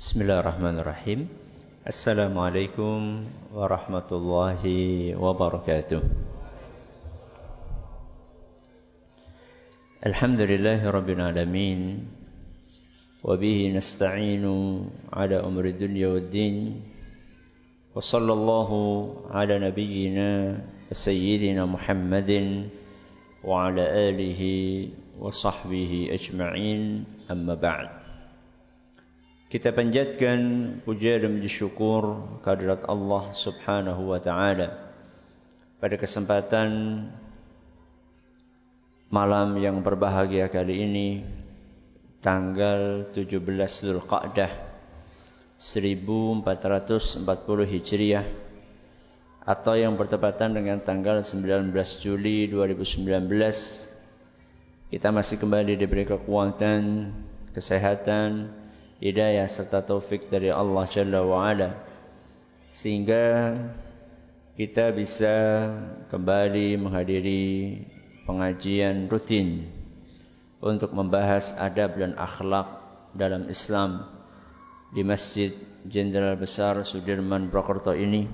Bismillahirrahmanirrahim. Assalamualaikum warahmatullahi wabarakatuh. Alhamdulillahirabbil alamin. Wa bihi nasta'inu ala umuri dunya waddin. Wa sallallahu ala nabiyyina sayyidina Muhammadin wa ala alihi wa sahbihi ajma'in. Amma ba'd. Kita panjatkan puja dan puji syukur kehadirat Allah Subhanahu wa taala. Pada kesempatan malam yang berbahagia kali ini, tanggal 17 Dzulqa'dah 1440 Hijriah atau yang bertepatan dengan tanggal 19 Juli 2019, kita masih kembali diberi kekuatan, kesehatan, hidayah serta taufik dari Allah Jalla wa'ala, sehingga kita bisa kembali menghadiri pengajian rutin untuk membahas adab dan akhlak dalam Islam di Masjid Jenderal Besar Sudirman Brakarta ini.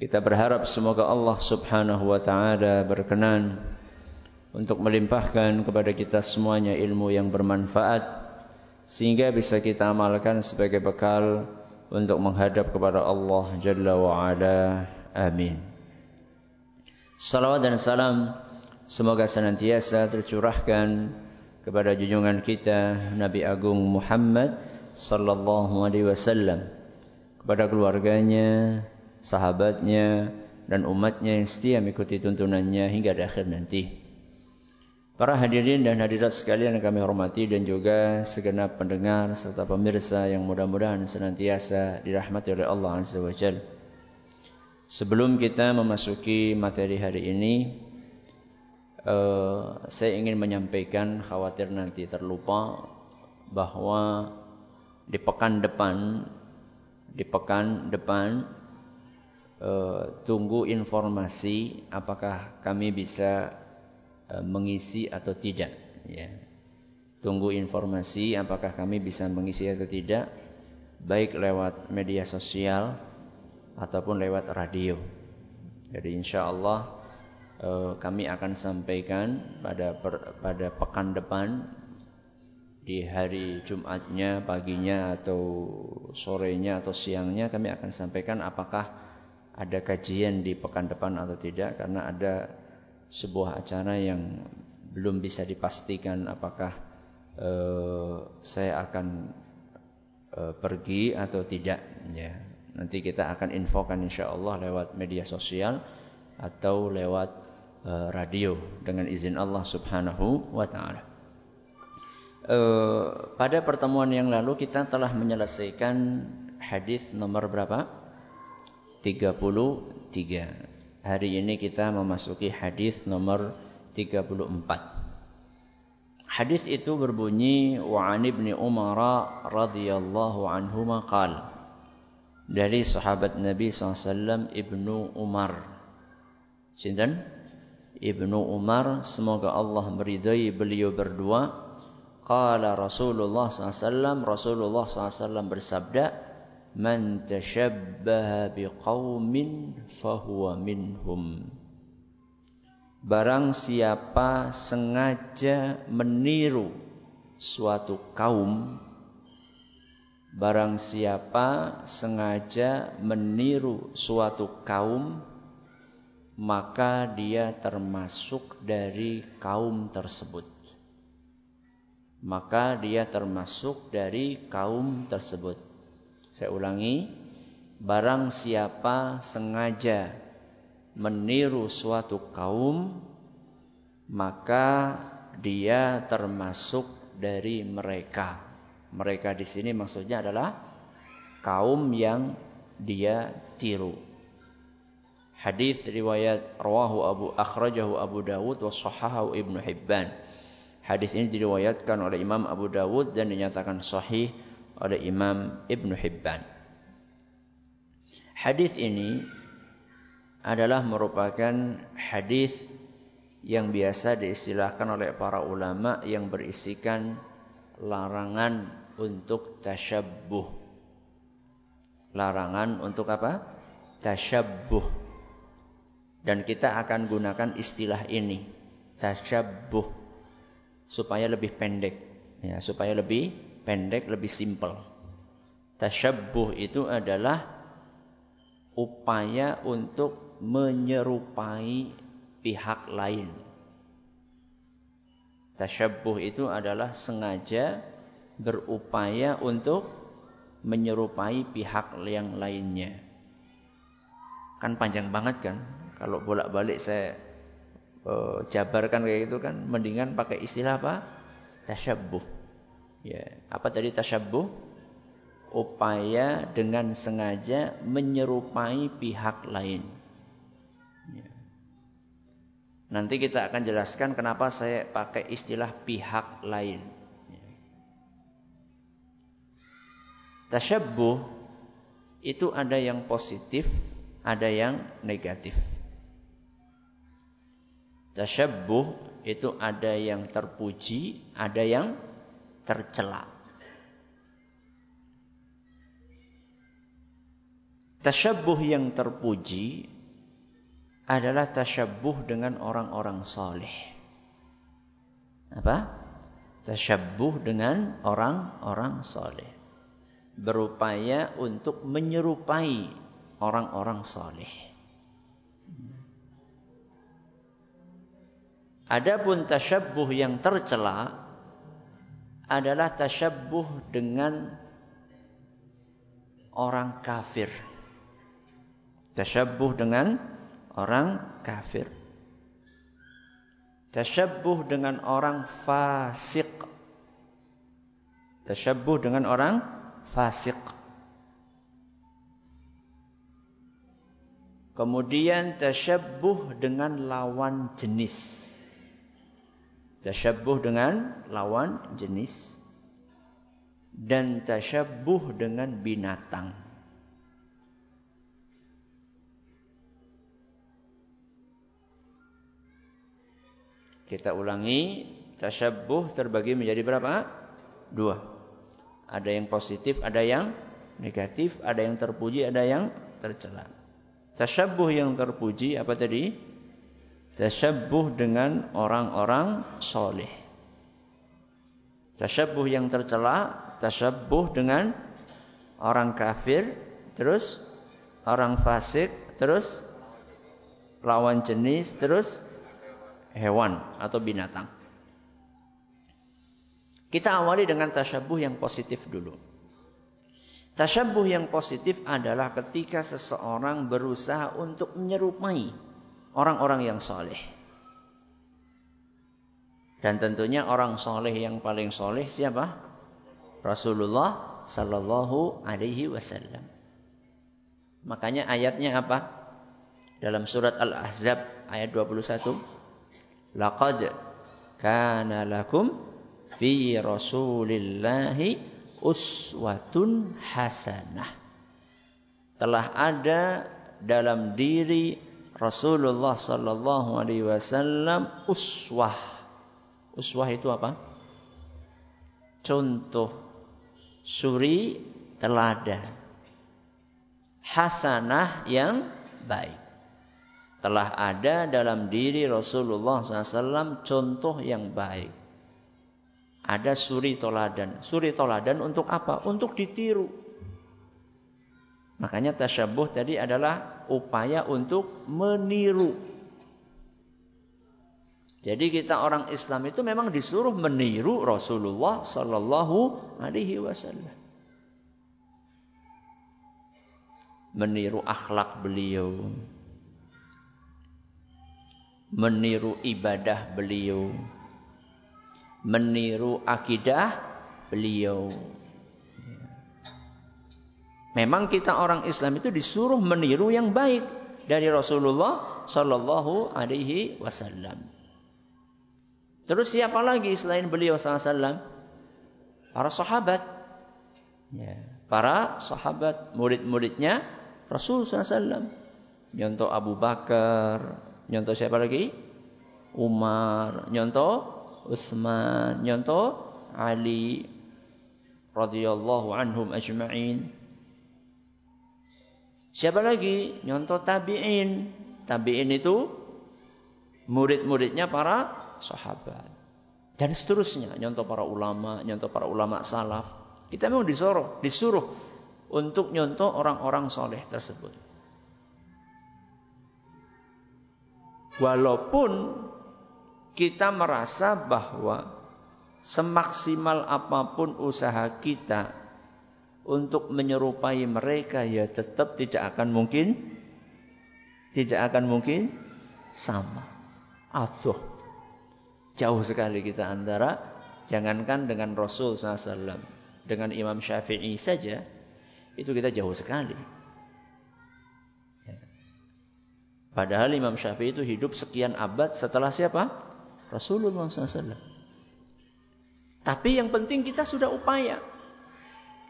Kita berharap semoga Allah Subhanahu wa taala berkenan untuk melimpahkan kepada kita semuanya ilmu yang bermanfaat, sehingga bisa kita amalkan sebagai bekal untuk menghadap kepada Allah Jalla wa'ala. Amin. Salawat dan salam semoga senantiasa tercurahkan kepada junjungan kita Nabi Agung Muhammad sallallahu alaihi wasallam, kepada keluarganya, sahabatnya, dan umatnya yang setia mengikuti tuntunannya hingga di akhir nanti. Para hadirin dan hadirat sekalian yang kami hormati, dan juga segenap pendengar serta pemirsa yang mudah-mudahan senantiasa dirahmati oleh Allah Azza wa Jalla. Sebelum kita memasuki materi hari ini, saya ingin menyampaikan, khawatir nanti terlupa, bahwa di pekan depan tunggu informasi apakah kami bisa mengisi atau tidak, ya. Tunggu informasi apakah kami bisa mengisi atau tidak, baik lewat media sosial ataupun lewat radio. Jadi insya Allah kami akan sampaikan pada pekan depan, di hari Jumatnya, paginya atau sorenya atau siangnya, kami akan sampaikan apakah ada kajian di pekan depan atau tidak, karena ada sebuah acara yang belum bisa dipastikan apakah saya akan pergi atau tidak, ya. Nanti kita akan infokan insya Allah lewat media sosial atau lewat radio dengan izin Allah Subhanahu wa ta'ala. Pada pertemuan yang lalu kita telah menyelesaikan hadis nomor berapa? 33. Hari ini kita memasuki hadis nomor 34. Hadis itu berbunyi, wa an ibni Umar radhiyallahu anhuma qala, dari sahabat Nabi SAW Ibnu Umar. Sinten? Ibnu Umar, semoga Allah meridai beliau berdua. Qala Rasulullah SAW, Rasulullah SAW bersabda, man tashabbaha biqaumin fahuwa minhum. Barang siapa sengaja meniru suatu kaum, barang siapa sengaja meniru suatu kaum, maka dia termasuk dari kaum tersebut. Maka dia termasuk dari kaum tersebut. Saya ulangi, barang siapa sengaja meniru suatu kaum, maka dia termasuk dari mereka. Mereka di sini maksudnya adalah kaum yang dia tiru. Hadis riwayat akhrajahu Abu Dawud wa shahahahu Ibnu Hibban. Hadis ini diriwayatkan oleh Imam Abu Dawud dan dinyatakan sahih oleh Imam Ibn Hibban. Hadis ini adalah merupakan hadis yang biasa diistilahkan oleh para ulama yang berisikan larangan untuk tasyabbuh. Larangan untuk apa? Tasyabbuh. Dan kita akan gunakan istilah ini, tasyabbuh, supaya lebih pendek, ya, supaya lebih pendek, lebih simpel. Tasyabbuh itu adalah upaya untuk menyerupai pihak lain. Tasyabbuh itu adalah sengaja berupaya untuk menyerupai pihak yang lainnya. Kan panjang banget kan? Kalau bolak-balik saya jabarkan kayak gitu kan, mendingan pakai istilah apa? Tasyabbuh. Ya, apa tadi tasyabbuh? Upaya dengan sengaja menyerupai pihak lain. Ya. Nanti kita akan jelaskan kenapa saya pakai istilah pihak lain. Ya. Tasyabbuh itu ada yang positif, ada yang negatif. Tasyabbuh itu ada yang terpuji, ada yang tercela. Tasyabbuh yang terpuji adalah tasyabbuh dengan orang-orang saleh. Apa? Tasyabbuh dengan orang-orang saleh. Berupaya untuk menyerupai orang-orang saleh. Adapun tasyabbuh yang tercela adalah tasyabbuh dengan orang kafir. Tasyabbuh dengan orang kafir. Tasyabbuh dengan orang fasik. Tasyabbuh dengan orang fasik. Kemudian tasyabbuh dengan lawan jenis. Tasyabbuh dengan lawan jenis. Dan tasyabbuh dengan binatang. Kita ulangi, tasyabbuh terbagi menjadi berapa? Dua. Ada yang positif, ada yang negatif, ada yang terpuji, ada yang tercela. Tasyabbuh yang terpuji apa tadi? Tasyabbuh dengan orang-orang soleh. Tasyabbuh yang tercela, tasyabbuh dengan orang kafir, terus orang fasik, terus lawan jenis, terus hewan atau binatang. Kita awali dengan tasyabbuh yang positif dulu. Tasyabbuh yang positif adalah ketika seseorang berusaha untuk menyerupai orang-orang yang soleh. Dan tentunya orang soleh yang paling soleh siapa? Rasulullah Sallallahu Alaihi Wasallam. Makanya ayatnya apa? Dalam surat Al-Ahzab ayat 21. Laqad kana lakum fi rasulillahi uswatun hasanah. Telah ada dalam diri Rasulullah sallallahu alaihi wasallam uswah. Uswah itu apa? Contoh, suri, teladan. Hasanah yang baik. Telah ada dalam diri Rasulullah SAW contoh yang baik. Ada suri toladan. Suri toladan untuk apa? Untuk ditiru. Makanya tasyabbuh tadi adalah upaya untuk meniru. Jadi kita orang Islam itu memang disuruh meniru Rasulullah SAW. Meniru akhlak beliau. Meniru ibadah beliau. Meniru akidah beliau. Memang kita orang Islam itu disuruh meniru yang baik dari Rasulullah Sallallahu Alaihi Wasallam. Terus siapa lagi selain beliau Sallallahu Alaihi Wasallam? Para sahabat. Para sahabat, murid-muridnya Rasul Sallallahu Alaihi Wasallam. Contoh Abu Bakar. Nyontoh siapa lagi? Umar. Nyontoh Utsman. Nyontoh Ali. radhiyallahu anhum ajma'in. Siapa lagi? Nyontoh tabi'in. Tabi'in itu murid-muridnya para sahabat. Dan seterusnya, nyontoh para ulama salaf. Kita memang disuruh untuk nyontoh orang-orang soleh tersebut. Walaupun kita merasa bahwa semaksimal apapun usaha kita untuk menyerupai mereka, ya tetap tidak akan mungkin sama. Aduh, jauh sekali kita antara, jangankan dengan Rasul SAW, dengan Imam Syafi'i saja, itu kita jauh sekali. Padahal Imam Syafi'i itu hidup sekian abad setelah siapa? Rasulullah SAW. Tapi yang penting kita sudah upaya.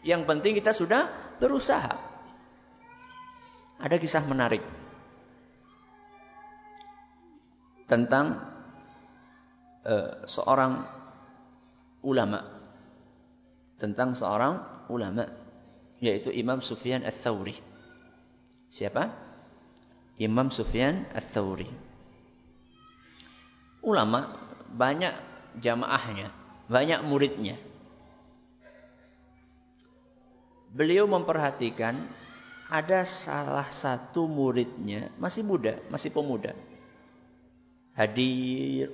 Yang penting kita sudah berusaha. Ada kisah menarik tentang seorang ulama, yaitu Imam Sufyan Ats-Tsauri. Siapa? Imam Sufyan Ats-Tsauri. Ulama, banyak jamaahnya, banyak muridnya. Beliau memperhatikan ada salah satu muridnya, masih pemuda.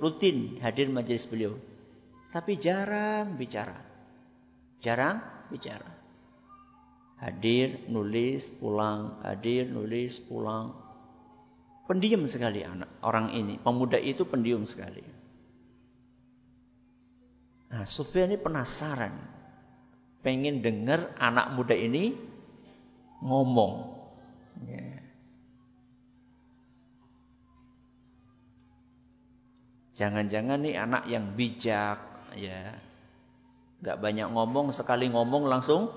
Rutin hadir majelis beliau, tapi jarang bicara. Hadir, nulis, pulang. Pendiam sekali pemuda itu pendiam sekali. Nah, Sufyan ini penasaran, pengen dengar anak muda ini ngomong. Ya. Jangan-jangan nih anak yang bijak, ya, nggak banyak ngomong, sekali ngomong langsung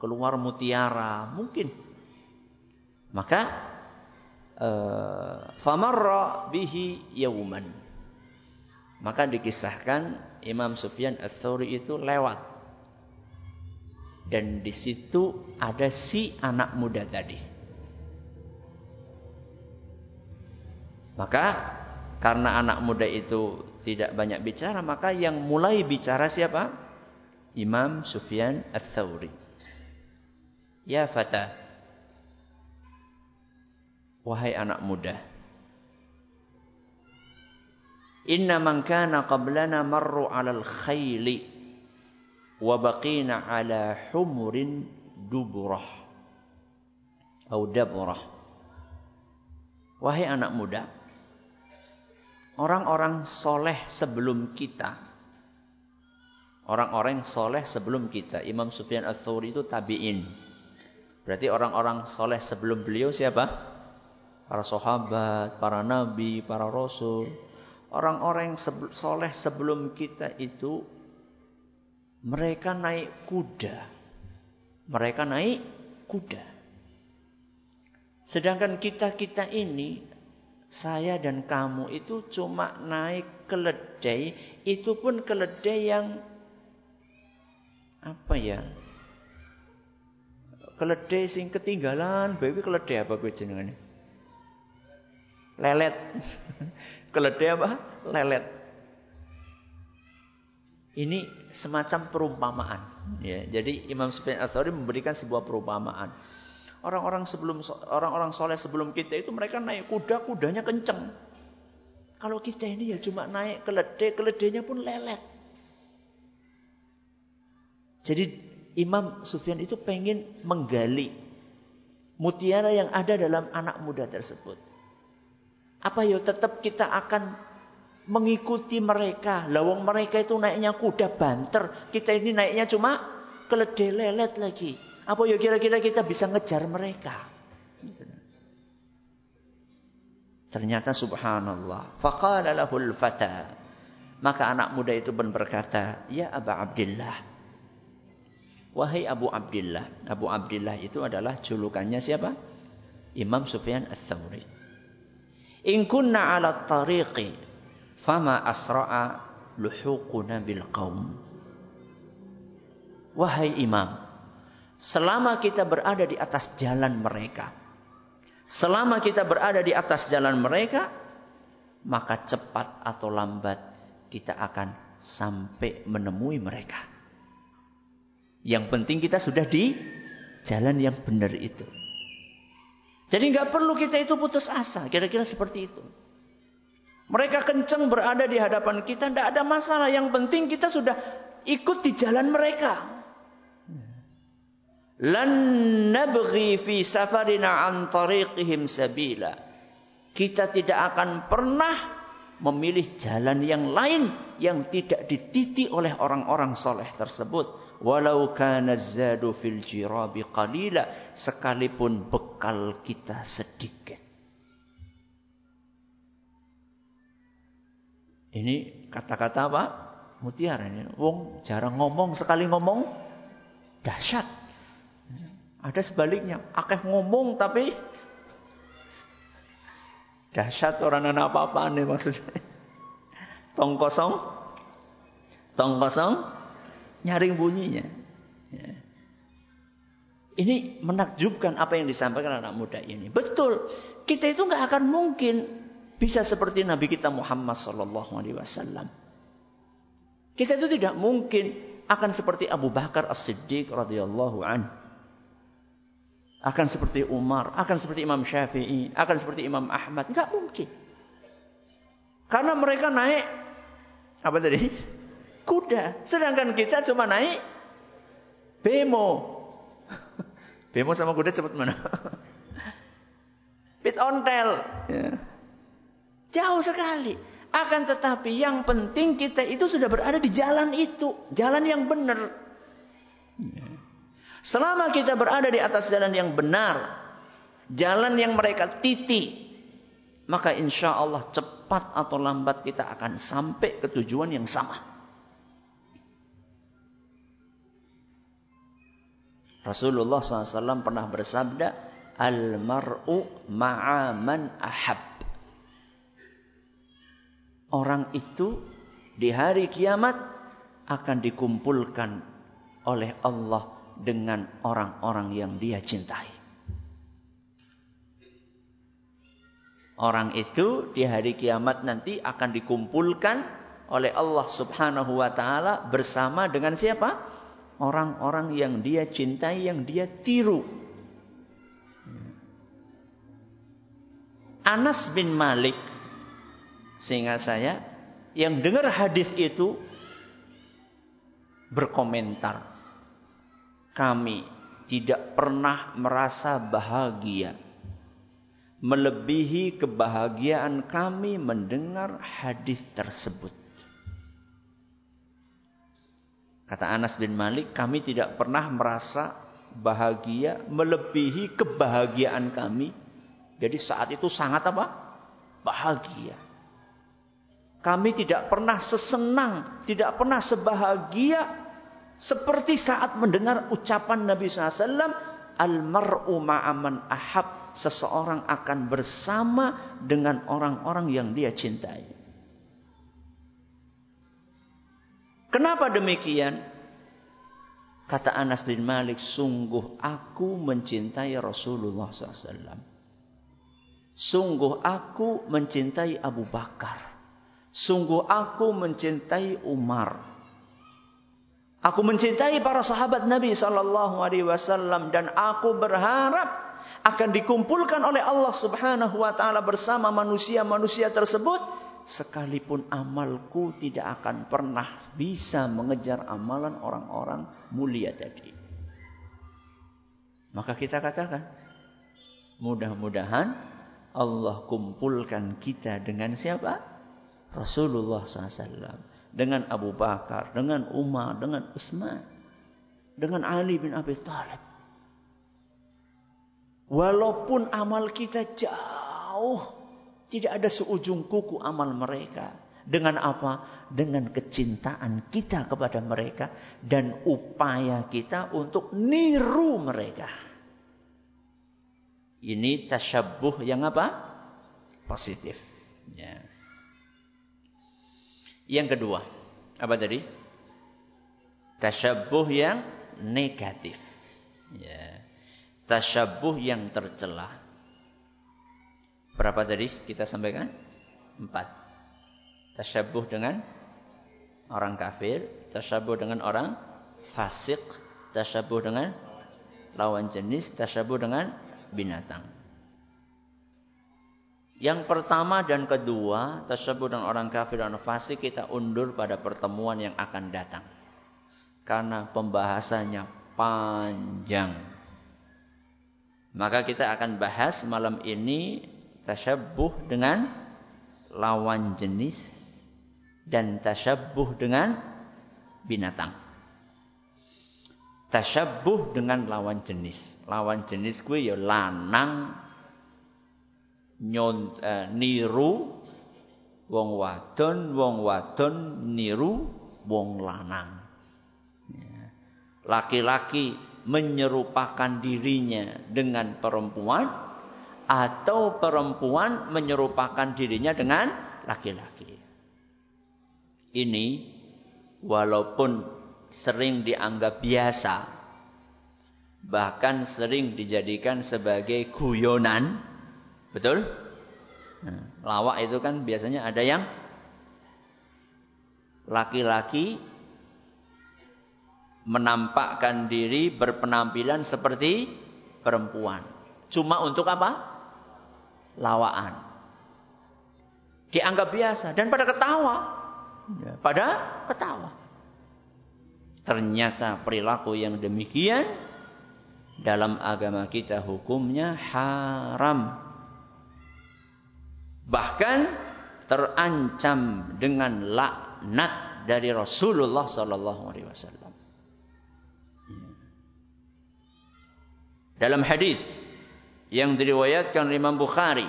keluar mutiara, mungkin. Maka famarra bihi yauman. Maka dikisahkan Imam Sufyan Ats-Tsauri itu lewat, dan di situ ada si anak muda tadi. Maka karena anak muda itu tidak banyak bicara, maka yang mulai bicara siapa? Imam Sufyan Ats-Tsauri. Ya fata, wahai anak muda, inna man kana qablana marru 'alal khayli wa baqina 'ala humurin duburah atau daburah. Wahai anak muda, Orang-orang soleh sebelum kita. Imam Sufyan Ats-Tsauri itu tabi'in. Berarti orang-orang soleh sebelum beliau siapa? Para sahabat, para nabi, para rasul. Orang-orang soleh sebelum kita itu, mereka naik kuda. Sedangkan kita ini, saya dan kamu itu cuma naik keledai, itu pun keledai yang apa ya? Keledai sing ketinggalan, baby keledai apa gue jenengane? Lelet. Keledai apa? Lelet. Ini semacam perumpamaan, ya. Jadi Imam Sufyan Ats-Tsauri memberikan sebuah perumpamaan. Orang-orang soleh sebelum kita itu mereka naik kuda, kudanya kenceng. Kalau kita ini ya cuma naik keledai, keledainya pun lelet. Jadi Imam Sufyan itu pengen menggali mutiara yang ada dalam anak muda tersebut. Apa ya, tetap kita akan mengikuti mereka. Lawang mereka itu naiknya kuda banter, kita ini naiknya cuma keledai lelet lagi. Apa ya kira-kira kita bisa ngejar mereka? Ternyata subhanallah. Faqala lahul fata. Maka anak muda itu pun berkata, "Ya Aba Abdillah." Wahai Abu Abdillah. Abu Abdillah itu adalah julukannya siapa? Imam Sufyan Ats-Tsauri. "In kunna 'ala at-tariqi fama asra'a luhuquna bil qaum." wahai imam, selama kita berada di atas jalan mereka, selama kita berada di atas jalan mereka, maka cepat atau lambat kita akan sampai menemui mereka. Yang penting kita sudah di jalan yang benar itu. Jadi nggak perlu kita itu putus asa. Kira-kira seperti itu. Mereka kenceng berada di hadapan kita, tidak ada masalah. Yang penting kita sudah ikut di jalan mereka. Lan nabghi fi safarina an tariqihim sabila. Kita tidak akan pernah memilih jalan yang lain yang tidak dititi oleh orang-orang soleh tersebut. Walau kana zadu fil jirabi qalila, sekalipun bekal kita sedikit. Ini kata-kata apa? Mutiara ini. Wong jarang ngomong, sekali ngomong dahsyat. Ada sebaliknya, akeh ngomong tapi dahsyat orang anak apa-apaan nih maksudnya. Tong kosong, nyaring bunyinya. Ini menakjubkan apa yang disampaikan anak muda ini. Betul, kita itu nggak akan mungkin bisa seperti Nabi kita Muhammad SAW. Kita itu tidak mungkin akan seperti Abu Bakar As-Siddiq radhiyallahu anhu. Akan seperti Umar, akan seperti Imam Syafi'i, akan seperti Imam Ahmad. Enggak mungkin. Karena mereka naik, apa tadi? Kuda. Sedangkan kita cuma naik bemo. Bemo sama kuda cepat mana? Pit ontel. Jauh sekali. Akan tetapi yang penting kita itu sudah berada di jalan itu. Jalan yang benar. Selama kita berada di atas jalan yang benar, jalan yang mereka titi, maka insya Allah cepat atau lambat kita akan sampai ke tujuan yang sama. Rasulullah SAW pernah bersabda, Al-mar'u ma'aman ahab. Orang itu di hari kiamat akan dikumpulkan oleh Allah dengan orang-orang yang dia cintai. Orang itu di hari kiamat nanti akan dikumpulkan oleh Allah Subhanahu wa ta'ala bersama dengan siapa? Orang-orang yang dia cintai, yang dia tiru. Anas bin Malik, seingat saya, yang dengar hadis itu berkomentar, kami tidak pernah merasa bahagia melebihi kebahagiaan kami mendengar hadis tersebut. Kata Anas bin Malik, kami tidak pernah merasa bahagia melebihi kebahagiaan kami. Jadi saat itu sangat apa? Bahagia. Kami tidak pernah sesenang, tidak pernah sebahagia seperti saat mendengar ucapan Nabi SAW, Al-mar'u ma'aman ahab. Seseorang akan bersama dengan orang-orang yang dia cintai. Kenapa demikian? Kata Anas bin Malik, sungguh aku mencintai Rasulullah SAW. Sungguh aku mencintai Abu Bakar. Sungguh aku mencintai Umar. Aku mencintai para sahabat Nabi SAW dan aku berharap akan dikumpulkan oleh Allah Subhanahu wa ta'ala bersama manusia-manusia tersebut, sekalipun amalku tidak akan pernah bisa mengejar amalan orang-orang mulia tadi. Maka kita katakan, mudah-mudahan Allah kumpulkan kita dengan siapa? Rasulullah SAW. Dengan Abu Bakar, dengan Umar, dengan Utsman, dengan Ali bin Abi Thalib. Walaupun amal kita jauh, tidak ada seujung kuku amal mereka. Dengan apa? Dengan kecintaan kita kepada mereka dan upaya kita untuk niru mereka. Ini tasyabbuh yang apa? Positif. Ya. Yang kedua, apa tadi? Tasyabbuh yang negatif, ya. Tasyabuh yang tercela. Berapa tadi kita sampaikan? 4. Tasyabuh dengan orang kafir, tasyabuh dengan orang fasik, tasyabuh dengan lawan jenis, tasyabuh dengan binatang. Yang pertama dan kedua, tasyabuh dengan orang kafir dan fasik kita undur pada pertemuan yang akan datang, karena pembahasannya panjang. Maka kita akan bahas malam ini tasyabuh dengan lawan jenis dan tasyabuh dengan binatang. Tasyabuh dengan lawan jenis. Lawan jenis gue ya lanang niru wong wadon niru wong lanang. Laki-laki menyerupakan dirinya dengan perempuan atau perempuan menyerupakan dirinya dengan laki-laki. Ini walaupun sering dianggap biasa, bahkan sering dijadikan sebagai guyonan, betul? Lawak itu kan biasanya ada yang laki-laki menampakkan diri berpenampilan seperti perempuan. Cuma untuk apa? Lawaan. Dianggap biasa. Dan pada ketawa. Pada ketawa. Ternyata perilaku yang demikian dalam agama kita hukumnya haram. Bahkan terancam dengan laknat dari Rasulullah SAW. Dalam hadis yang diriwayatkan Imam Bukhari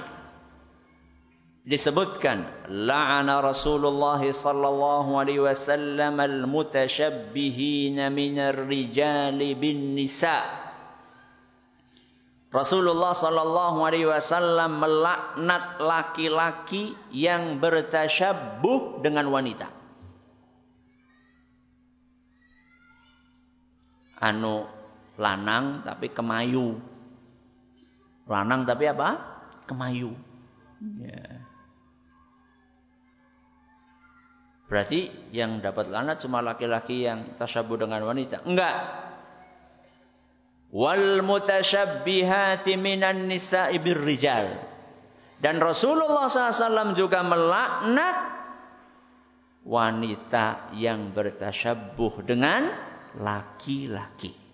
disebutkan la'ana Rasulullah sallallahu alaihi wasallam al-mutasyabbihina minar rijali bin nisa. Rasulullah sallallahu alaihi wasallam melaknat laki-laki yang bertasyabbuh dengan wanita. Anu lanang tapi kemayu. Lanang tapi apa? Kemayu. Ya. Berarti yang dapat laknat cuma laki-laki yang tasyabuh dengan wanita. Enggak. Wal mutasyabbihati minan nisa'i birrijal. Dan Rasulullah SAW juga melaknat wanita yang bertasyabuh dengan laki-laki.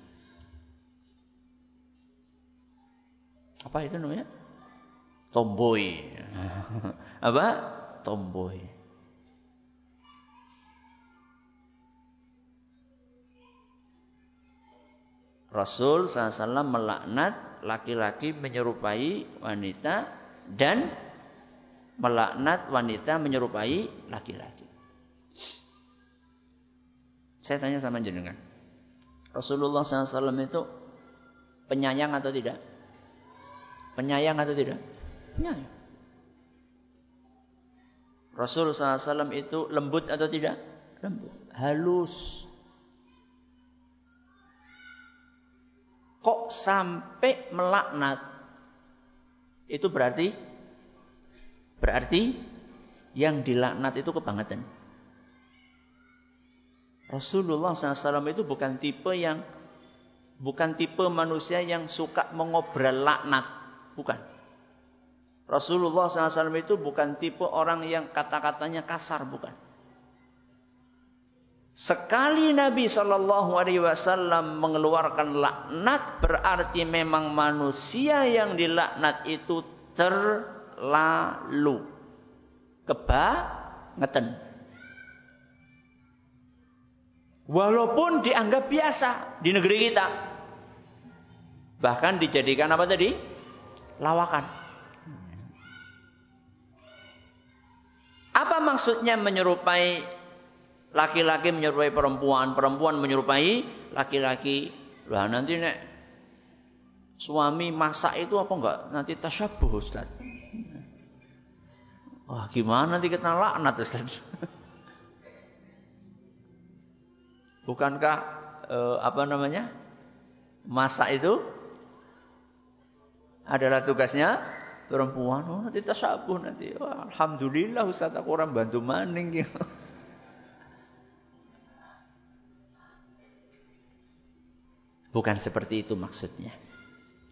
Apa itu namanya? Tomboy. Apa? Tomboy. Rasul SAW melaknat laki-laki menyerupai wanita dan melaknat wanita menyerupai laki-laki. Saya tanya sama jenengan, Rasulullah SAW itu penyayang atau tidak? Penyayang atau tidak? Penyayang. Rasul SAW itu lembut atau tidak? Lembut. Halus. Kok sampai melaknat? Itu berarti? Berarti yang dilaknat itu kebangetan. Rasulullah SAW itu bukan tipe manusia yang suka mengobrol laknat. Bukan. Rasulullah SAW itu bukan tipe orang yang kata-katanya kasar, bukan. Sekali Nabi SAW mengeluarkan laknat, berarti memang manusia yang dilaknat itu terlalu kebangetan. Walaupun dianggap biasa di negeri kita. Bahkan dijadikan apa tadi? Lawakan. Apa maksudnya menyerupai laki-laki menyerupai perempuan, perempuan menyerupai laki-laki? Lah nanti nek suami masak itu apa enggak? Nanti tasyabuh, Ustaz. Wah, gimana nanti kita laknat, Ustaz? Bukankah masak itu adalah tugasnya perempuan. Oh, nanti tasabuh nanti. Wah, alhamdulillah Ustaz aku orang bantu maning gitu. Bukan seperti itu maksudnya.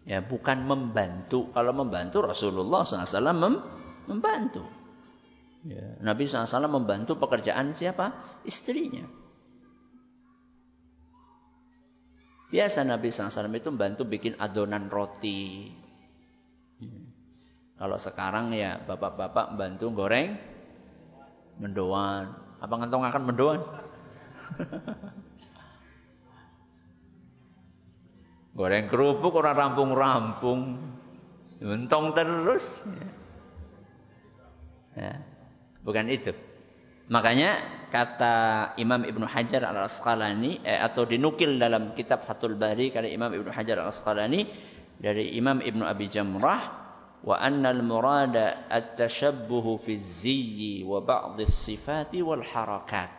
Ya, bukan membantu. Kalau membantu Rasulullah SAW membantu. Ya. Nabi SAW membantu pekerjaan siapa? Istrinya. Biasa Nabi SAW itu membantu bikin adonan roti. Ya. Kalau sekarang ya bapak-bapak bantu goreng mendoan. Apa ngentong akan mendoan? Goreng kerupuk orang rampung-rampung. Mentong terus. Ya. Bukan itu. Makanya kata Imam Ibn Hajar al-Asqalani. Atau dinukil dalam kitab Fathul Bari. Kata Imam Ibn Hajar al-Asqalani. Dari Imam Ibn Abi Jamrah. Wa annal murada at-tashabbuhu fi ziyyi wa ba'di sifati wal harakat.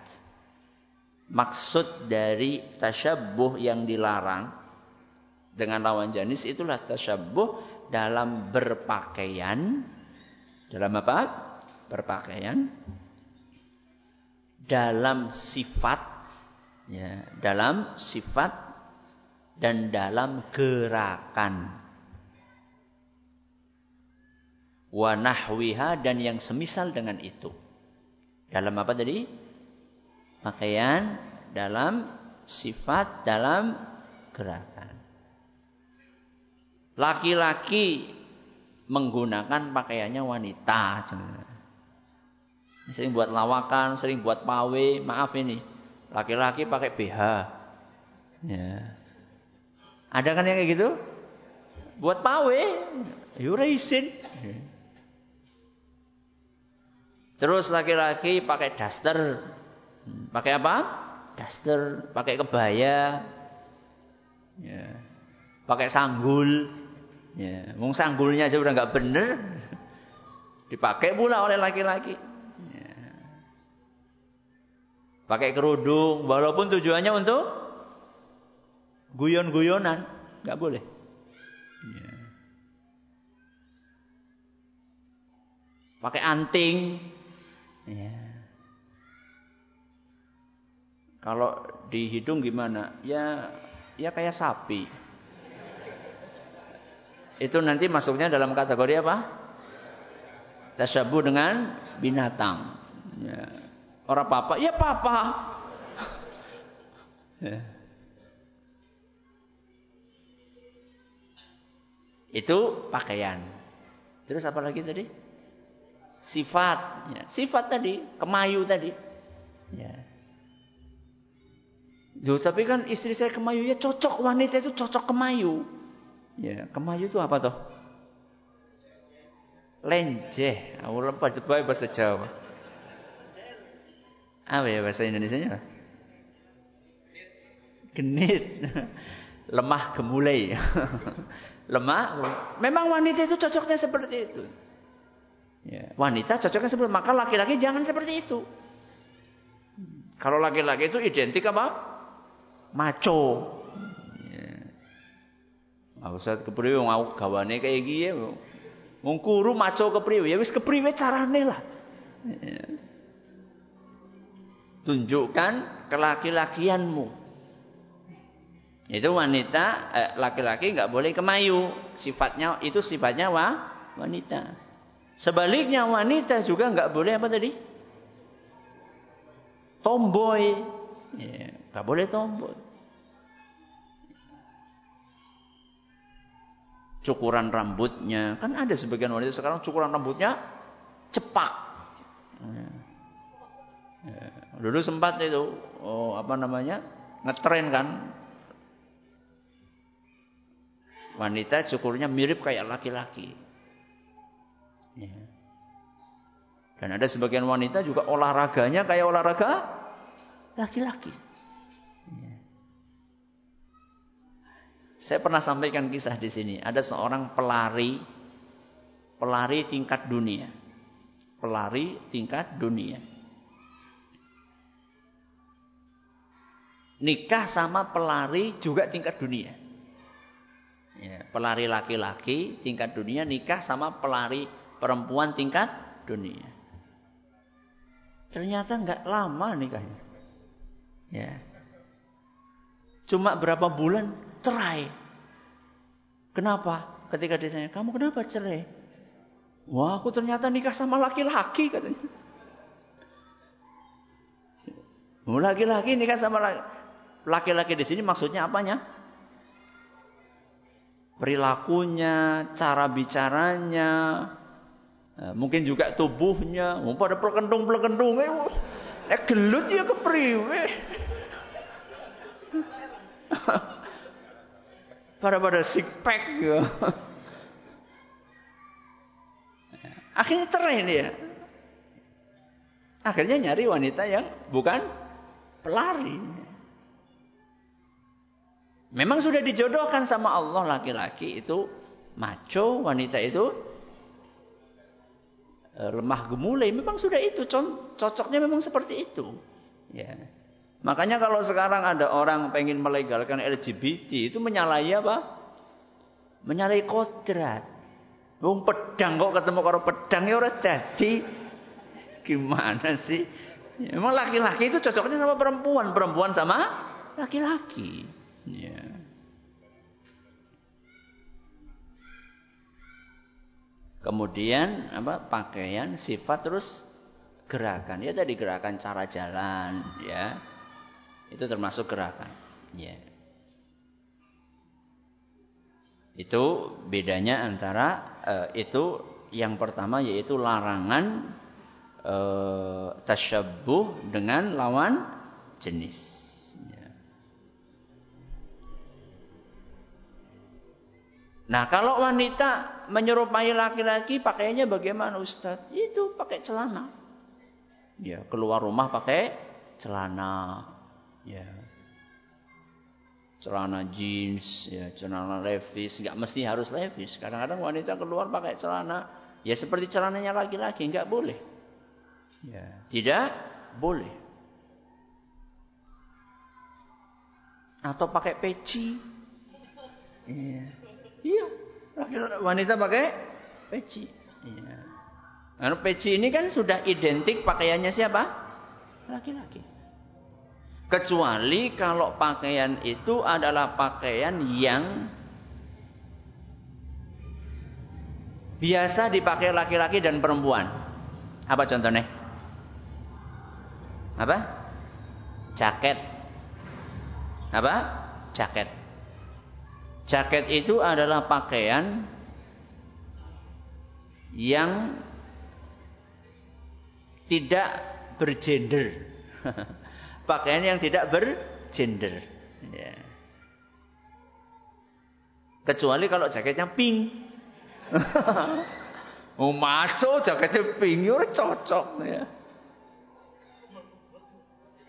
Maksud dari tashabbuh yang dilarang dengan lawan jenis itulah tasyabuh dalam berpakaian. Dalam apa? Berpakaian. Dalam sifat. Ya, dalam sifat. Dan dalam gerakan. Wa nahwiha dan yang semisal dengan itu. Dalam apa tadi? Pakaian. Dalam sifat. Dalam gerakan. Laki-laki menggunakan pakaiannya wanita. Sering buat lawakan, sering buat pawe. Maaf ini, laki-laki pakai BH. Ya. Ada kan yang kayak gitu? Buat pawe, yuraisin. Terus laki-laki pakai daster. Pakai apa? Daster, pakai kebaya. Ya. Pakai sanggul. Ya, mung sanggulnya aja udah nggak bener, dipakai pula oleh laki-laki. Ya. Pakai kerudung, walaupun tujuannya untuk guyon-guyonan, nggak boleh. Ya. Pakai anting. Ya. Kalau di hidung gimana? Ya kayak sapi. Itu nanti masuknya dalam kategori apa? Tasyabuh dengan binatang. Ya. Orang papa, ya papa. Ya. Itu pakaian. Terus apa lagi tadi? Sifat. Ya. Sifat tadi, kemayu tadi. Ya. Duh, tapi kan istri saya kemayu, ya cocok wanita itu cocok kemayu. Ya, kemayu itu apa toh? Lenjeh. Aku lupa bahasa Jawa. Apa ya bahasa Indonesianya? Genit. Lemah gemulai. Lemah. Memang wanita itu cocoknya seperti itu. Ya, wanita cocoknya seperti itu. Maka laki-laki jangan seperti itu. Kalau laki-laki itu identik apa? Maco. Aku saat kepriwe aku gawane kayak gini ya. Wong kuru maco kepriwe ya wis kepriwe carane lah. Ya. Tunjukkan kelaki-lakianmu. Itu wanita laki-laki enggak boleh kemayu. Sifatnya itu sifatnya wanita. Sebaliknya wanita juga enggak boleh apa tadi? Tomboy. Ya, enggak boleh tomboy. Cukuran rambutnya. Kan ada sebagian wanita sekarang cukuran rambutnya cepak. Ya. Ya. Dulu sempat itu. Ngetren kan. Wanita cukurnya mirip kayak laki-laki. Ya. Dan ada sebagian wanita juga olahraganya kayak olahraga laki-laki. Saya pernah sampaikan kisah di sini. Ada seorang pelari tingkat dunia. Pelari tingkat dunia. nikah sama pelari juga tingkat dunia. Ya, pelari laki-laki tingkat dunia nikah sama pelari perempuan tingkat dunia. Ternyata nggak lama nikahnya. Ya. Cuma berapa bulan cerai. Kenapa? Ketika ditanya, kamu kenapa cerai? Wah, aku ternyata nikah sama laki-laki katanya. Laki-laki nikah sama laki-laki di sini maksudnya apanya? Perilakunya, cara bicaranya, mungkin juga tubuhnya. Pada pelekendung-pelekendung, gelut ya kepriwe. Pada six pack ya. Akhirnya cerai dia. Akhirnya nyari wanita yang bukan pelari. Memang sudah dijodohkan sama Allah, laki-laki itu maco, wanita itu lemah gemulai. Memang sudah itu cocoknya, memang seperti itu. Ya. Makanya kalau sekarang ada orang pengen melegalkan LGBT, itu menyalahi apa? Menyalahi kodrat. Wong pedang kok ketemu karo pedang ya ora dadi. Gimana sih? Emang laki-laki itu cocoknya sama perempuan, perempuan sama laki-laki. Ya. Kemudian apa? Pakaian, sifat, terus gerakan. Ya tadi gerakan cara jalan, ya. Itu termasuk gerakan. Ya. Itu bedanya antara itu yang pertama yaitu larangan tasyabbuh dengan lawan jenis. Ya. Nah, kalau wanita menyerupai laki-laki pakainya bagaimana, Ustaz? Itu pakai celana. Ya, keluar rumah pakai celana. Ya, celana jeans, ya, celana levis, nggak mesti harus levis. Kadang-kadang wanita keluar pakai celana, ya seperti celananya laki-laki, nggak boleh. Ya. Tidak boleh. Atau pakai peci. Iya, ya, wanita pakai peci. Iya. Karena peci ini kan sudah identik pakaiannya siapa? Laki-laki. Kecuali kalau pakaian itu adalah pakaian yang biasa dipakai laki-laki dan perempuan. Apa contohnya? Apa? Jaket. Apa? Jaket. Jaket itu adalah pakaian yang tidak bergender. Pakaian yang tidak bergender, ya. Kecuali kalau jaketnya pink. Maco jaketnya pink, yur cocok, ya.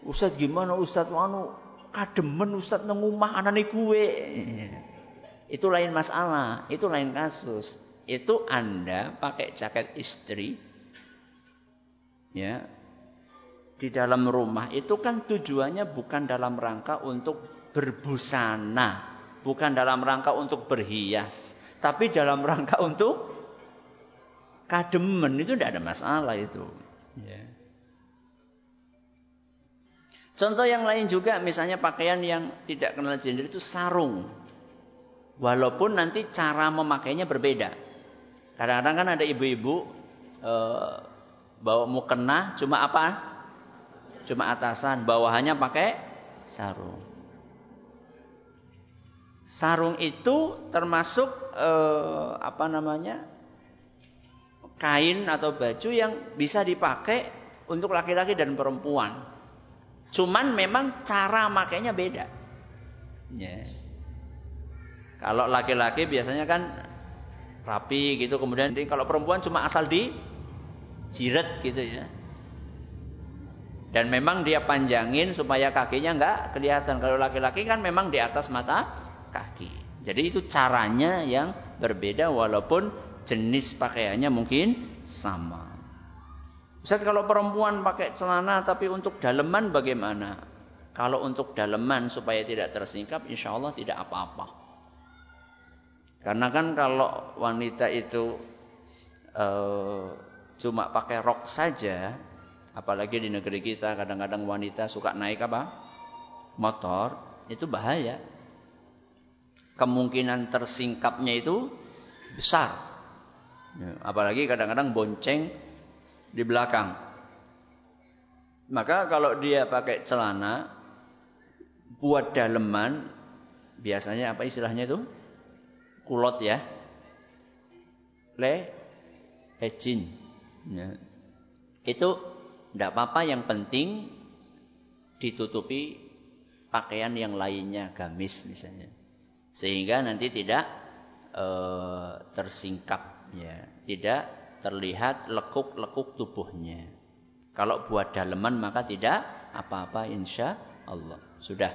Ustaz gimana Ustaz, anu kademen Ustaz nang omah anane kuwe. Itu lain masalah, itu lain kasus. Itu Anda pakai jaket istri, ya. Di dalam rumah itu kan tujuannya bukan dalam rangka untuk berbusana, bukan dalam rangka untuk berhias, tapi dalam rangka untuk kademen, itu tidak ada masalah itu. Yeah. Contoh yang lain juga, misalnya pakaian yang tidak kenal gender itu sarung, walaupun nanti cara memakainya berbeda. Kadang-kadang kan ada ibu-ibu bawa mukena, cuma apa? Cuma atasan, bawahannya pakai sarung. Sarung itu termasuk apa namanya, kain atau baju yang bisa dipakai untuk laki-laki dan perempuan. Cuman memang cara makainya beda. Yeah. Kalau laki-laki biasanya kan rapi gitu, kemudian kalau perempuan cuma asal dijiret gitu ya. Dan memang dia panjangin supaya kakinya nggak kelihatan. Kalau laki-laki kan memang di atas mata kaki. Jadi itu caranya yang berbeda walaupun jenis pakaiannya mungkin sama. Ustaz kalau perempuan pakai celana tapi untuk daleman bagaimana? Kalau untuk daleman supaya tidak tersingkap, insya Allah tidak apa-apa. Karena kan kalau wanita itu cuma pakai rok saja, apalagi di negeri kita kadang-kadang wanita suka naik apa? Motor, itu bahaya. Kemungkinan tersingkapnya itu besar. Apalagi kadang-kadang bonceng di belakang. Maka kalau dia pakai celana buat daleman, biasanya apa istilahnya itu? Kulot ya. Hejin. Ya. Itu tidak apa-apa, yang penting ditutupi pakaian yang lainnya, gamis misalnya. Sehingga nanti tidak tersingkap ya, tidak terlihat lekuk-lekuk tubuhnya. Kalau buat daleman maka tidak apa-apa insya Allah. Sudah.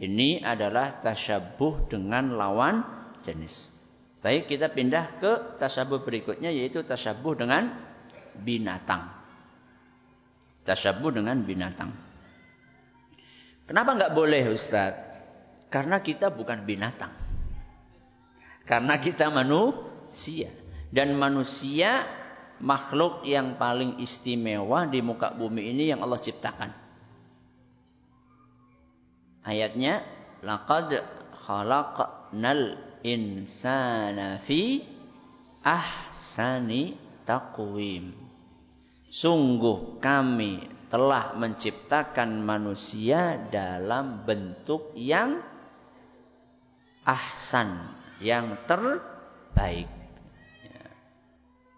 Ini adalah tasyabuh dengan lawan jenis. Baik, kita pindah ke tasyabuh berikutnya, yaitu tasyabuh dengan binatang. Tasyabuh dengan binatang. Kenapa enggak boleh, Ustaz? Karena kita bukan binatang. Karena kita manusia. Dan manusia makhluk yang paling istimewa di muka bumi ini yang Allah ciptakan. Ayatnya, laqad khalaqnal insana fi ahsani taqwim. Sungguh kami telah menciptakan manusia dalam bentuk yang ahsan, yang terbaik.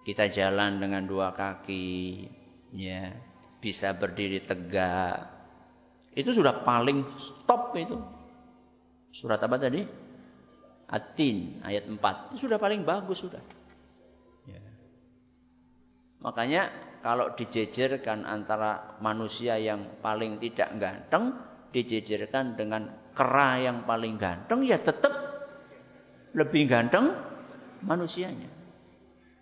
Kita jalan dengan dua kaki, ya, bisa berdiri tegak. Itu sudah paling top itu. Surat apa tadi? At-Tin ayat 4. Itu sudah paling bagus sudah. Ya. Makanya kalau dijejerkan antara manusia yang paling tidak ganteng dijejerkan dengan kera yang paling ganteng, ya tetap lebih ganteng manusianya.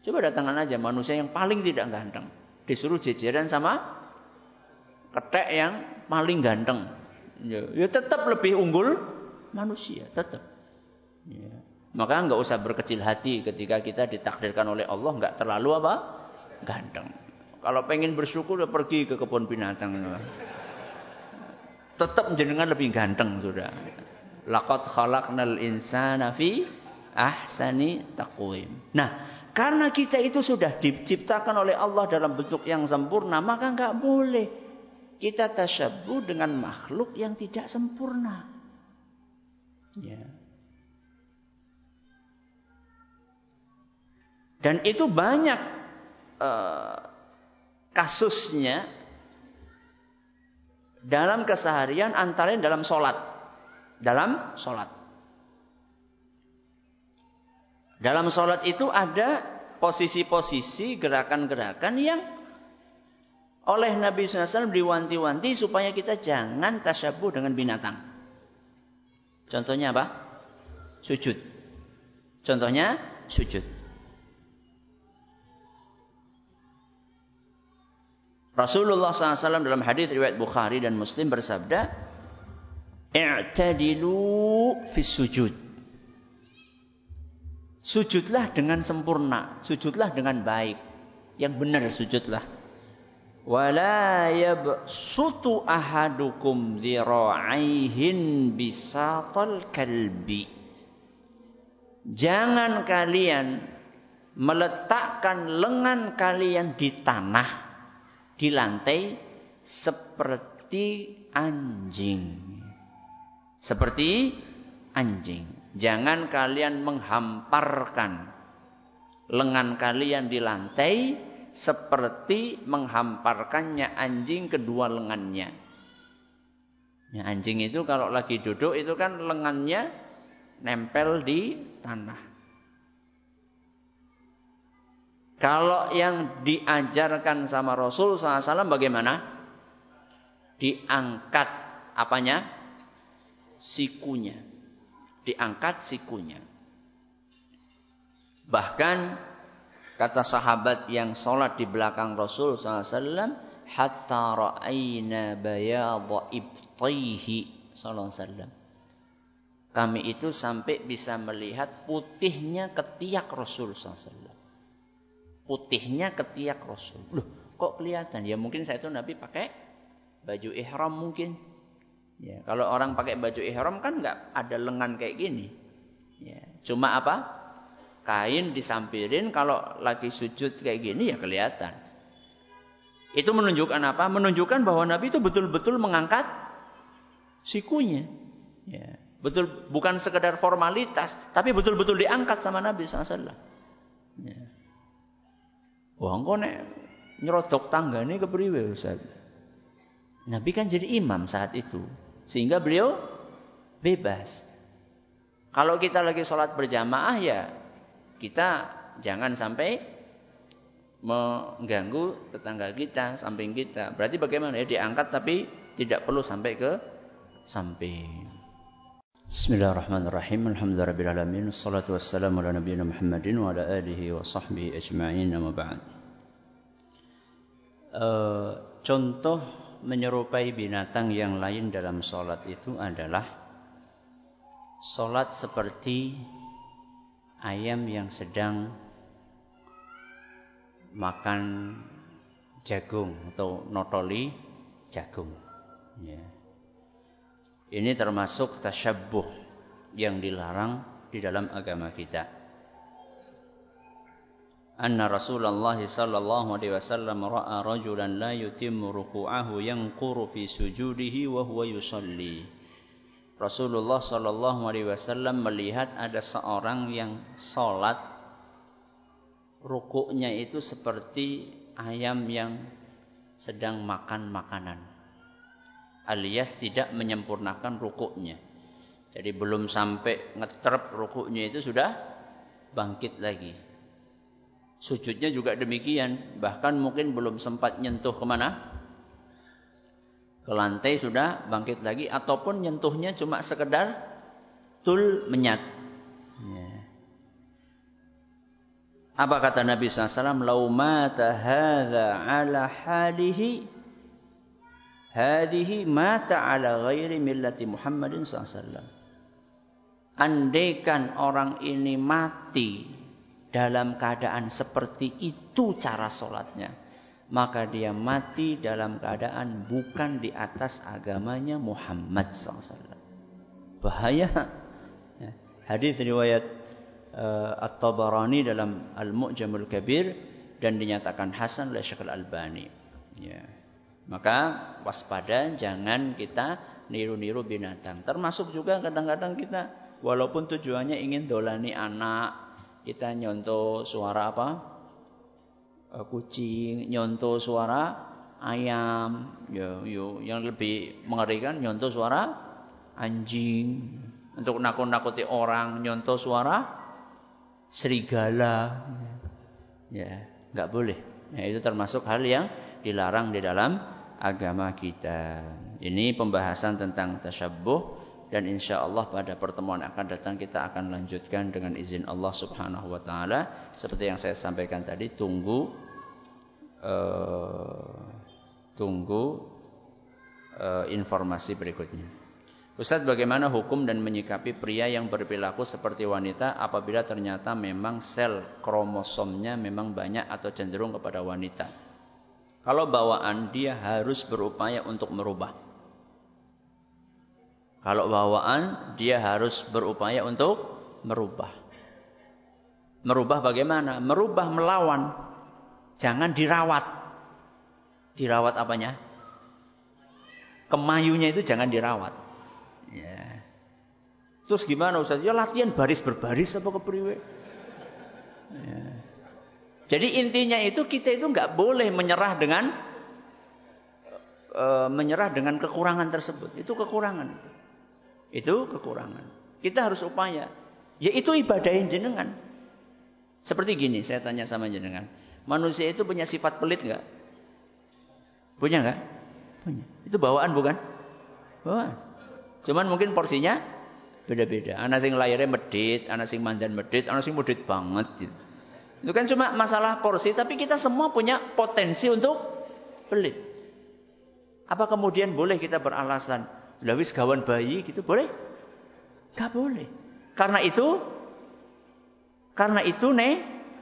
Coba datangkan aja manusia yang paling tidak ganteng. Disuruh jejeran sama ketek yang paling ganteng. Ya tetap lebih unggul manusia, tetap. Ya. Maka enggak usah berkecil hati ketika kita ditakdirkan oleh Allah enggak terlalu apa? Ganteng. Kalau pengen bersyukur ya pergi ke kebun binatang. Tetap jenengan lebih ganteng sudah. Laqad khalaqnal insana fi ahsani taqwim. Nah, karena kita itu sudah diciptakan oleh Allah dalam bentuk yang sempurna, maka enggak boleh kita tasyabuh dengan makhluk yang tidak sempurna. Ya. Dan itu banyak kasusnya dalam keseharian, antara lain dalam sholat. Dalam sholat. Dalam sholat itu ada posisi-posisi, gerakan-gerakan yang oleh Nabi SAW diwanti-wanti supaya kita jangan tasyabuh dengan binatang. Contohnya apa? Sujud. Contohnya sujud. Rasulullah SAW dalam hadis riwayat Bukhari dan Muslim bersabda, "I'tadilu fis sujud." Sujudlah dengan sempurna, sujudlah dengan baik, yang benar sujudlah. Wala yabsutu ahadukum dhira'aihin bisatal kalbi. Jangan kalian meletakkan lengan kalian di tanah, di lantai seperti anjing. Seperti anjing. Jangan kalian menghamparkan lengan kalian di lantai seperti menghamparkannya anjing kedua lengannya. Ya, anjing itu kalau lagi duduk itu kan lengannya nempel di tanah. Kalau yang diajarkan sama Rasul SAW bagaimana? Diangkat apanya? Sikunya. Diangkat sikunya. Bahkan kata sahabat yang sholat di belakang Rasul SAW, hatta ra'ayna bayadha ibtayhi sallallahu alaihi wasallam. Kami itu sampai bisa melihat putihnya ketiak Rasul sallallahu alaihi wasallam. Putihnya ketiak Rasul. Loh, kok kelihatan? Ya mungkin saat itu Nabi pakai baju ihram mungkin. Ya, kalau orang pakai baju ihram kan nggak ada lengan kayak gini. Ya, cuma apa? Kain disampirin, kalau lagi sujud kayak gini ya kelihatan. Itu menunjukkan apa? Menunjukkan bahwa Nabi itu betul-betul mengangkat sikunya. Ya, betul, bukan sekedar formalitas, tapi betul-betul diangkat sama Nabi SAW. Ya. Wah, engko nek nyerodok tanggane kepriwe Ustaz? Nabi kan jadi imam saat itu, sehingga beliau bebas. Kalau kita lagi sholat berjamaah ya, kita jangan sampai mengganggu tetangga kita, samping kita. Berarti bagaimana ya, diangkat tapi tidak perlu sampai ke samping. Bismillahirrahmanirrahim. Alhamdulillahirabbil alamin. Wassalatu wassalamu ala nabiyina Muhammadin wa ala alihi wa sahbihi ajma'in. Amma ba'd. Contoh menyerupai binatang yang lain dalam salat itu adalah salat seperti ayam yang sedang makan jagung atau notoli jagung. Ya. Ini termasuk tasyabbuh yang dilarang di dalam agama kita. Anna Rasulullah sallallahu alaihi wasallam ra'a rajulan la yutimmu ruku'ahu yanquru fi sujudihi wa huwa yusalli. Rasulullah sallallahu alaihi wasallam melihat ada seorang yang salat rukuknya itu seperti ayam yang sedang makan makanan, alias tidak menyempurnakan rukuknya. Jadi belum sampai ngetrep rukuknya itu sudah bangkit lagi. Sujudnya juga demikian, bahkan mungkin belum sempat nyentuh kemana? Ke lantai sudah bangkit lagi, ataupun nyentuhnya cuma sekedar tul menyat. Ya. Apa kata Nabi SAW? Lau mata hadha ala halihi hadihi mata ala ghairi millati Muhammadin SAW. Andaikan orang ini mati dalam keadaan seperti itu cara sholatnya, maka dia mati dalam keadaan bukan di atas agamanya Muhammad SAW. Bahaya. Hadis riwayat At-Tabarani dalam Al-Mu'jamul Kabir dan dinyatakan hasan oleh Syekh Al-Albani. Ya. Maka waspada, jangan kita niru-niru binatang. Termasuk juga kadang-kadang kita walaupun tujuannya ingin dolani anak, kita nyontoh suara apa? Kucing, nyontoh suara ayam, yang lebih mengerikan nyontoh suara anjing, untuk nakut-nakuti orang nyontoh suara serigala, ya nggak boleh. Nah, itu termasuk hal yang dilarang di dalam agama kita. Ini pembahasan tentang tasyabbuh, dan insya Allah pada pertemuan akan datang kita akan lanjutkan dengan izin Allah subhanahu wa ta'ala. Seperti yang saya sampaikan tadi, tunggu informasi berikutnya. Ustaz, bagaimana hukum dan menyikapi pria yang berperilaku seperti wanita apabila ternyata memang sel kromosomnya memang banyak atau cenderung kepada wanita? Kalau bawaan, dia harus berupaya untuk merubah. Merubah bagaimana? Merubah melawan. Jangan dirawat. Dirawat apanya? Kemayunya itu jangan dirawat. Ya. Terus gimana Ustaz? Ya latihan baris berbaris apa kepriwe? Ya. Jadi intinya itu kita itu nggak boleh menyerah dengan kekurangan tersebut. Itu kekurangan. Kita harus upaya. Yaitu ibadahin jenengan. Seperti gini, saya tanya sama jenengan. Manusia itu punya sifat pelit enggak? Punya enggak? Punya. Itu bawaan bukan? Bawaan. Cuman mungkin porsinya beda-beda. Ana sing lahirnya medit, ana sing mandan medit, ana sing medit banget gitu. Itu kan cuma masalah porsi, tapi kita semua punya potensi untuk pelit. Apa kemudian boleh kita beralasan, lawis gawan bayi gitu, boleh? Gak boleh. Karena itu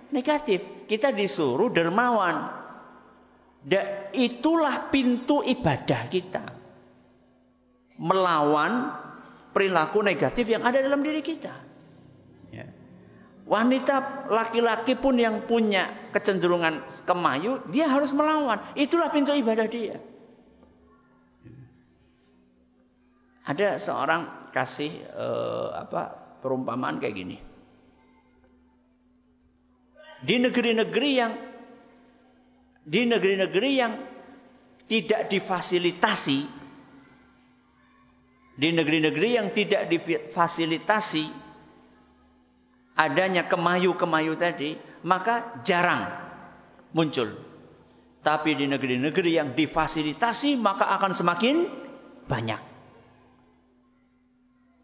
negatif. Kita disuruh dermawan. Itulah pintu ibadah kita. Melawan perilaku negatif yang ada dalam diri kita. Wanita, laki-laki pun yang punya kecenderungan kemayu, dia harus melawan. Itulah pintu ibadah dia. Ada seorang kasih perumpamaan kayak gini. Di negeri-negeri yang tidak difasilitasi, adanya kemayu-kemayu tadi, maka jarang muncul. Tapi di negeri-negeri yang difasilitasi, maka akan semakin banyak.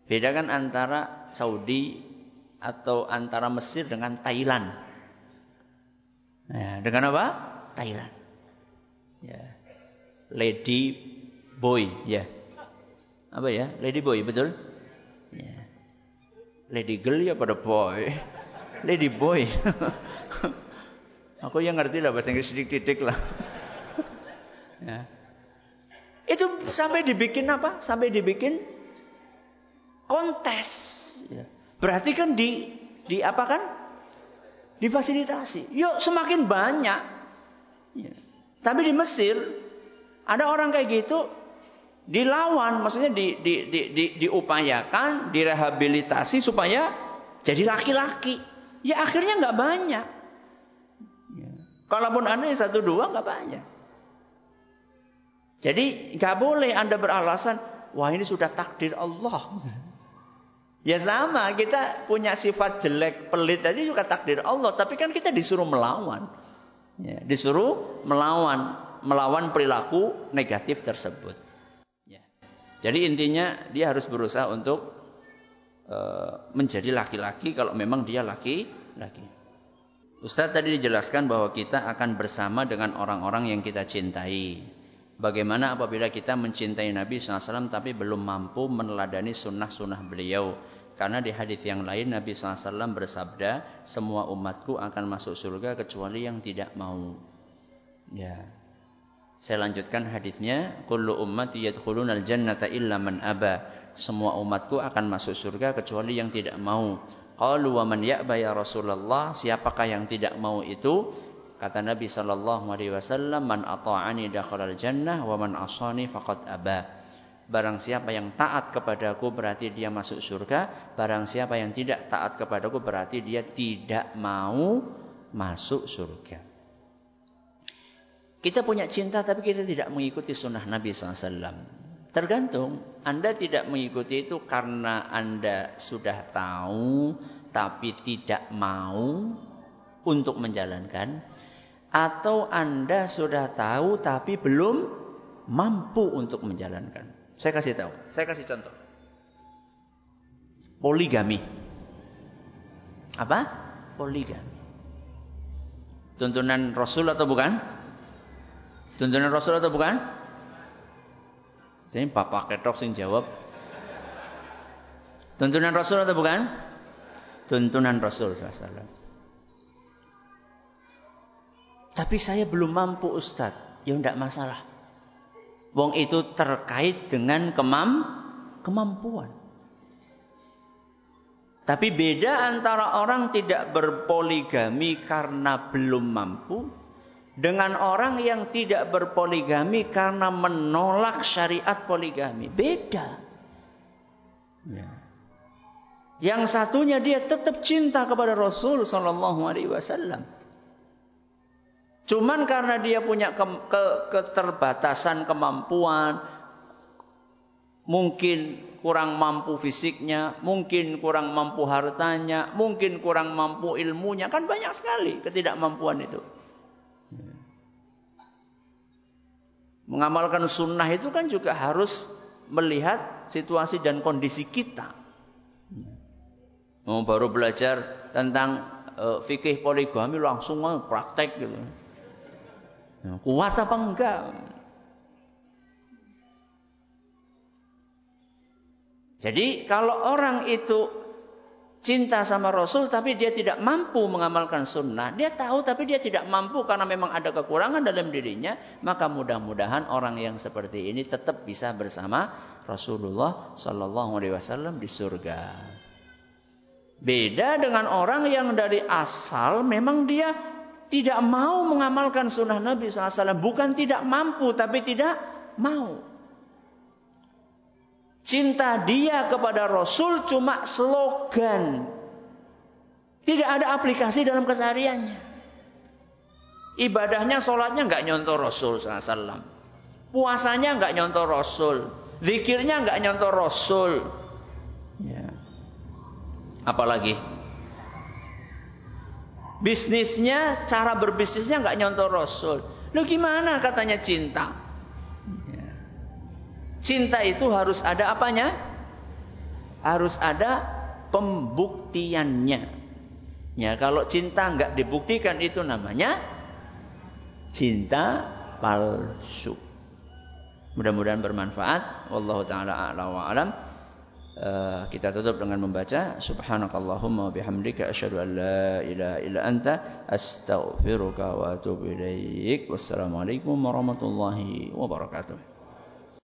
Bedakan antara Saudi atau antara Mesir dengan Thailand. Nah, dengan apa? Thailand. Ya. Lady boy, ya. Apa ya? Lady boy, betul? Ya. Lady girl ya pada boy. Lady boy. Aku yang ngerti lah bahasa Inggris sedikit-sedikit lah. Ya. Itu sampai dibikin apa? Sampai dibikin kontes, berarti kan diapakan? Difasilitasi. Yuk semakin banyak. Ya. Tapi di Mesir ada orang kayak gitu dilawan, maksudnya diupayakan, direhabilitasi supaya jadi laki-laki. Ya akhirnya nggak banyak. Ya. Kalaupun ada yang 1-2 nggak banyak. Jadi nggak boleh Anda beralasan, wah ini sudah takdir Allah. Ya sama, kita punya sifat jelek, pelit tadi juga takdir Allah. Tapi kan kita disuruh melawan. Ya, disuruh melawan perilaku negatif tersebut. Ya. Jadi intinya dia harus berusaha untuk menjadi laki-laki kalau memang dia laki-laki. Ustaz tadi dijelaskan bahwa kita akan bersama dengan orang-orang yang kita cintai. Bagaimana apabila kita mencintai Nabi SAW tapi belum mampu meneladani sunnah-sunnah beliau? Karena di hadis yang lain Nabi SAW bersabda, semua umatku akan masuk surga kecuali yang tidak mau. Ya. Saya lanjutkan hadisnya. Kullu ummati yadkhulunal jannata illa man aba. Semua umatku akan masuk surga kecuali yang tidak mau. Qalu wa man ya'ba ya Rasulullah? Siapakah yang tidak mau itu? Kata Nabi SAW, man ata'ani dakhalal jannah wa man asani faqad aba. Barang siapa yang taat kepadaku berarti dia masuk surga. Barang siapa yang tidak taat kepadaku berarti dia tidak mau masuk surga. Kita punya cinta tapi kita tidak mengikuti sunnah Nabi SAW. Tergantung Anda tidak mengikuti itu karena Anda sudah tahu tapi tidak mau untuk menjalankan. Atau Anda sudah tahu tapi belum mampu untuk menjalankan. Saya kasih tahu. Saya kasih contoh. Poligami. Apa? Poligami. Tuntunan Rasul atau bukan? Tuntunan Rasul atau bukan? Ini Bapak Ketok yang jawab. Tuntunan Rasul atau bukan? Tuntunan Rasul sallallahu alaihi wasallam. Tapi saya belum mampu Ustaz. Ya tidak masalah. Wong itu terkait dengan kemampuan. Tapi beda antara orang tidak berpoligami karena belum mampu dengan orang yang tidak berpoligami karena menolak syariat poligami. Beda. Ya. Yang satunya dia tetap cinta kepada Rasul sallallahu alaihi wasallam. Cuman karena dia punya keterbatasan kemampuan, mungkin kurang mampu fisiknya, mungkin kurang mampu hartanya, mungkin kurang mampu ilmunya. Kan banyak sekali ketidakmampuan itu. Mengamalkan sunnah itu kan juga harus melihat situasi dan kondisi kita. Mau baru belajar tentang fikih poligami langsung praktek gitu. Kuat apa enggak? Jadi kalau orang itu cinta sama Rasul tapi dia tidak mampu mengamalkan sunnah, dia tahu tapi dia tidak mampu karena memang ada kekurangan dalam dirinya, maka mudah-mudahan orang yang seperti ini tetap bisa bersama Rasulullah Shallallahu Alaihi Wasallam di surga. Beda dengan orang yang dari asal memang dia tidak mau mengamalkan sunnah Nabi SAW. Bukan tidak mampu, tapi tidak mau. Cinta dia kepada Rasul cuma slogan. Tidak ada aplikasi dalam kesehariannya. Ibadahnya, sholatnya nggak nyontoh Rasul SAW. Puasanya nggak nyontoh Rasul. Zikirnya nggak nyontoh Rasul. Ya. Apalagi bisnisnya, cara berbisnisnya nggak nyontoh Rasul. Lu gimana katanya cinta? Cinta itu harus ada apanya? Harus ada pembuktiannya. Ya, kalau cinta nggak dibuktikan itu namanya cinta palsu. Mudah-mudahan bermanfaat. Wallahu taala a'la wa alam. Kita tutup dengan membaca subhanakallahumma bihamdika asyhadu an la ilaha illa anta astaghfiruka wa atubu ilaik. Wassalamualaikum warahmatullahi wabarakatuh.